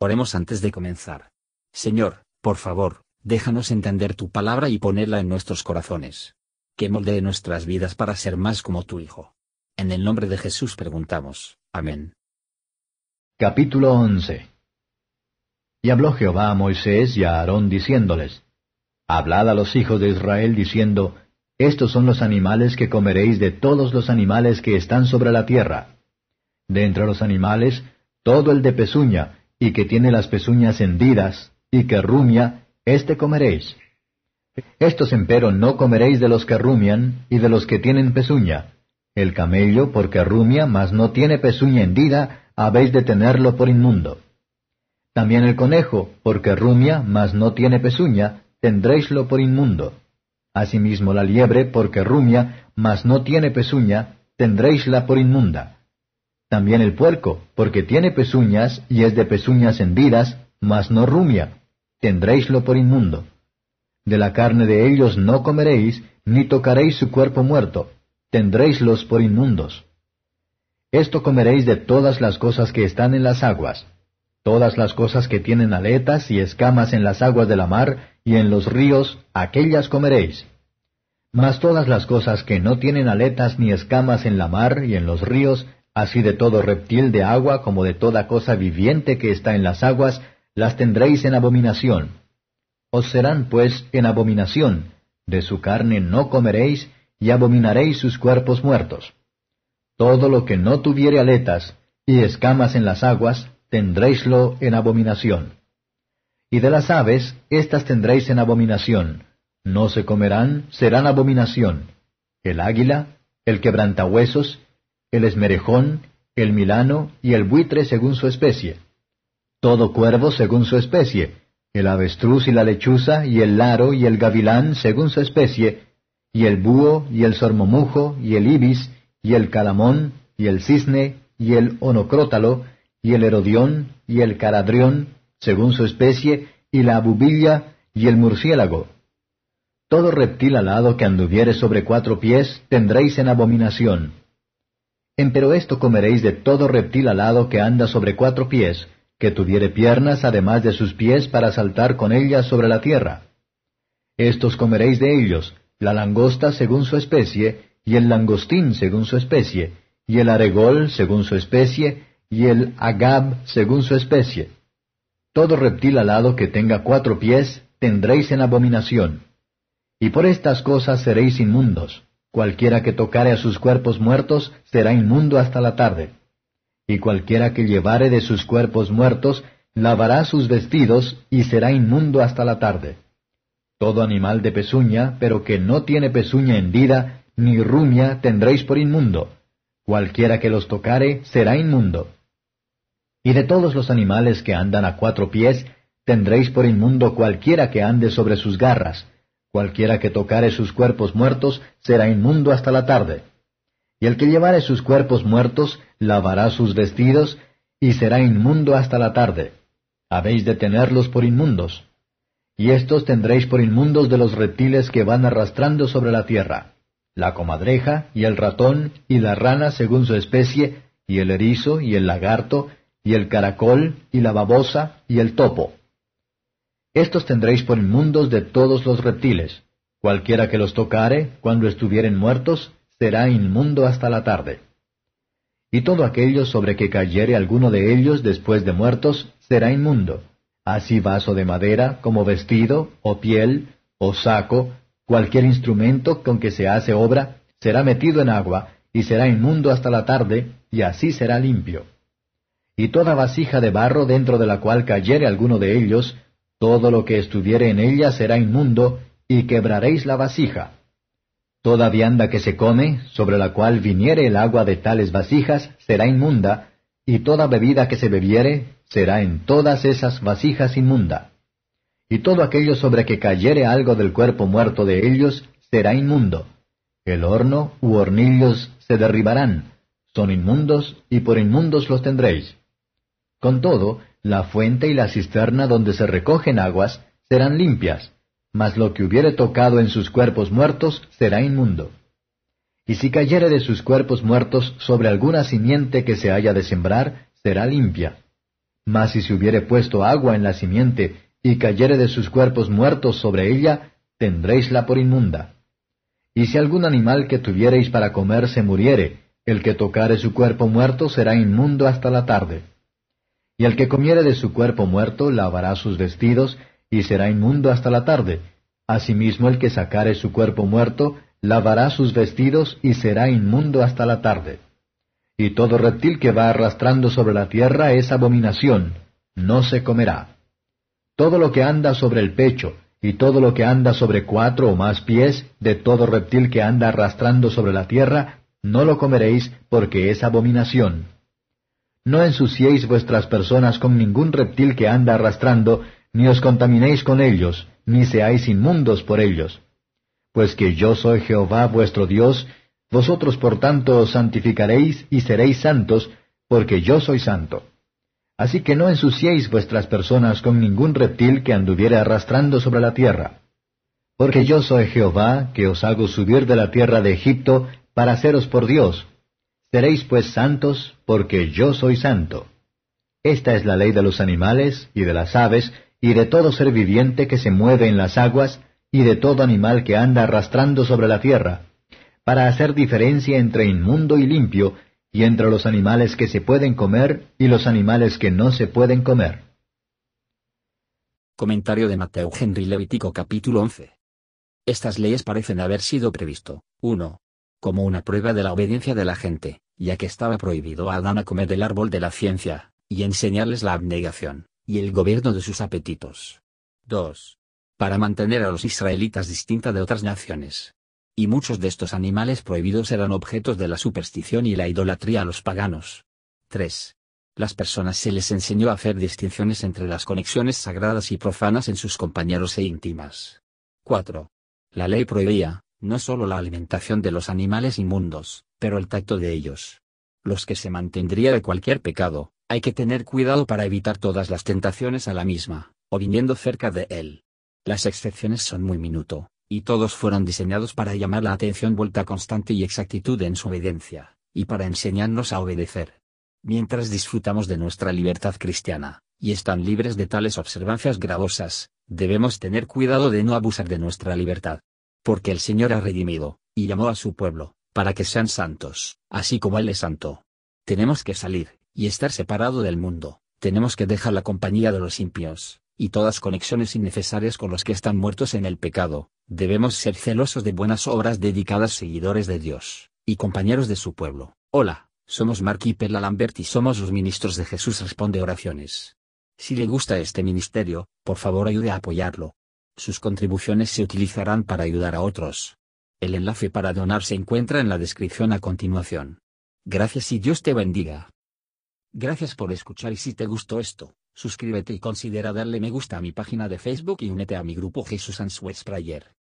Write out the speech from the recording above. Oremos antes de comenzar. Señor, por favor, déjanos entender tu palabra y ponerla en nuestros corazones. Que moldee nuestras vidas para ser más como tu Hijo. En el nombre de Jesús preguntamos. Amén. Capítulo 11. Y habló Jehová a Moisés y a Aarón diciéndoles, Hablad a los hijos de Israel diciendo, Estos son los animales que comeréis de todos los animales que están sobre la tierra. De entre los animales, todo el de pezuña, y que tiene las pezuñas hendidas, y que rumia, éste comeréis. Estos empero no comeréis de los que rumian, y de los que tienen pezuña. El camello, porque rumia, mas no tiene pezuña hendida, habéis de tenerlo por inmundo. También el conejo, porque rumia, mas no tiene pezuña, tendréislo por inmundo. Asimismo la liebre, porque rumia, mas no tiene pezuña, tendréisla por inmunda. También el puerco, porque tiene pezuñas, y es de pezuñas hendidas, mas no rumia, tendréislo por inmundo. De la carne de ellos no comeréis, ni tocaréis su cuerpo muerto, tendréislos por inmundos. Esto comeréis de todas las cosas que están en las aguas. Todas las cosas que tienen aletas y escamas en las aguas de la mar y en los ríos, aquellas comeréis. Mas todas las cosas que no tienen aletas ni escamas en la mar y en los ríos, así de todo reptil de agua como de toda cosa viviente que está en las aguas, las tendréis en abominación. Os serán pues en abominación, de su carne no comeréis, y abominaréis sus cuerpos muertos. Todo lo que no tuviere aletas y escamas en las aguas, tendréislo en abominación. Y de las aves, éstas tendréis en abominación. No se comerán, serán abominación. El águila, el quebrantahuesos, el esmerejón, el milano y el buitre según su especie. Todo cuervo según su especie, el avestruz y la lechuza y el laro y el gavilán según su especie, y el búho y el sormomujo y el ibis y el calamón y el cisne y el onocrótalo, y el herodión, y el caradrión, según su especie, y la abubilla, y el murciélago. Todo reptil alado que anduviere sobre cuatro pies, tendréis en abominación. Empero esto comeréis de todo reptil alado que anda sobre cuatro pies, que tuviere piernas además de sus pies para saltar con ellas sobre la tierra. Estos comeréis de ellos, la langosta según su especie, y el langostín según su especie, y el aregol según su especie, y el agab según su especie. Todo reptil alado que tenga cuatro pies tendréis en abominación. Y por estas cosas seréis inmundos. Cualquiera que tocare a sus cuerpos muertos será inmundo hasta la tarde. Y cualquiera que llevare de sus cuerpos muertos lavará sus vestidos y será inmundo hasta la tarde. Todo animal de pezuña, pero que no tiene pezuña hendida ni rumia, tendréis por inmundo. Cualquiera que los tocare será inmundo. Y de todos los animales que andan a cuatro pies, tendréis por inmundo cualquiera que ande sobre sus garras. Cualquiera que tocare sus cuerpos muertos, será inmundo hasta la tarde. Y el que llevare sus cuerpos muertos, lavará sus vestidos, y será inmundo hasta la tarde. Habéis de tenerlos por inmundos. Y estos tendréis por inmundos de los reptiles que van arrastrando sobre la tierra: la comadreja, y el ratón, y la rana según su especie, y el erizo, y el lagarto, y el caracol, y la babosa, y el topo. Estos tendréis por inmundos de todos los reptiles. Cualquiera que los tocare, cuando estuvieren muertos, será inmundo hasta la tarde. Y todo aquello sobre que cayere alguno de ellos después de muertos, será inmundo. Así vaso de madera, como vestido, o piel, o saco, cualquier instrumento con que se hace obra, será metido en agua, y será inmundo hasta la tarde, y así será limpio. Y toda vasija de barro dentro de la cual cayere alguno de ellos, todo lo que estuviere en ella será inmundo, y quebraréis la vasija. Toda vianda que se come, sobre la cual viniere el agua de tales vasijas, será inmunda, y toda bebida que se bebiere, será en todas esas vasijas inmunda. Y todo aquello sobre que cayere algo del cuerpo muerto de ellos, será inmundo. El horno u hornillos se derribarán, son inmundos, y por inmundos los tendréis. Con todo, la fuente y la cisterna donde se recogen aguas serán limpias, mas lo que hubiere tocado en sus cuerpos muertos será inmundo. Y si cayere de sus cuerpos muertos sobre alguna simiente que se haya de sembrar, será limpia. Mas si se hubiere puesto agua en la simiente, y cayere de sus cuerpos muertos sobre ella, tendréisla por inmunda. Y si algún animal que tuviereis para comer se muriere, el que tocare su cuerpo muerto será inmundo hasta la tarde. Y el que comiere de su cuerpo muerto lavará sus vestidos, y será inmundo hasta la tarde. Asimismo el que sacare su cuerpo muerto lavará sus vestidos, y será inmundo hasta la tarde. Y todo reptil que va arrastrando sobre la tierra es abominación, no se comerá. Todo lo que anda sobre el pecho, y todo lo que anda sobre 4 o más pies, de todo reptil que anda arrastrando sobre la tierra, no lo comeréis, porque es abominación. No ensuciéis vuestras personas con ningún reptil que anda arrastrando, ni os contaminéis con ellos, ni seáis inmundos por ellos. Pues que yo soy Jehová vuestro Dios, vosotros por tanto os santificaréis y seréis santos, porque yo soy santo. Así que no ensuciéis vuestras personas con ningún reptil que anduviere arrastrando sobre la tierra. Porque yo soy Jehová, que os hago subir de la tierra de Egipto, para haceros por Dios. Seréis pues santos, porque yo soy santo. Esta es la ley de los animales, y de las aves, y de todo ser viviente que se mueve en las aguas, y de todo animal que anda arrastrando sobre la tierra, para hacer diferencia entre inmundo y limpio, y entre los animales que se pueden comer y los animales que no se pueden comer. Comentario de Mateo Henry. Levítico capítulo 11. Estas leyes parecen haber sido previsto, 1. Como una prueba de la obediencia de la gente, ya que estaba prohibido a Adán a comer del árbol de la ciencia, y enseñarles la abnegación, y el gobierno de sus apetitos. 2. Para mantener a los israelitas distinta de otras naciones. Y muchos de estos animales prohibidos eran objetos de la superstición y la idolatría a los paganos. 3. Las personas se les enseñó a hacer distinciones entre las conexiones sagradas y profanas en sus compañeros e íntimas. 4. La ley prohibía, no solo la alimentación de los animales inmundos, pero el tacto de ellos. Los que se mantendría de cualquier pecado, hay que tener cuidado para evitar todas las tentaciones a la misma, o viniendo cerca de él. Las excepciones son muy minuto. Y todos fueron diseñados para llamar la atención vuelta constante y exactitud en su obediencia, y para enseñarnos a obedecer. Mientras disfrutamos de nuestra libertad cristiana, y están libres de tales observancias gravosas, debemos tener cuidado de no abusar de nuestra libertad. Porque el Señor ha redimido, y llamó a su pueblo, para que sean santos, así como Él es santo. Tenemos que salir, y estar separado del mundo, tenemos que dejar la compañía de los impíos, y todas conexiones innecesarias con los que están muertos en el pecado. Debemos ser celosos de buenas obras dedicadas seguidores de Dios, y compañeros de su pueblo. Hola, somos Mark y Perla Lambert y somos los ministros de Jesús Responde Oraciones. Si le gusta este ministerio, por favor ayude a apoyarlo. Sus contribuciones se utilizarán para ayudar a otros. El enlace para donar se encuentra en la descripción a continuación. Gracias y Dios te bendiga. Gracias por escuchar y si te gustó esto, suscríbete y considera darle me gusta a mi página de Facebook y únete a mi grupo Jesús Answers Prayer.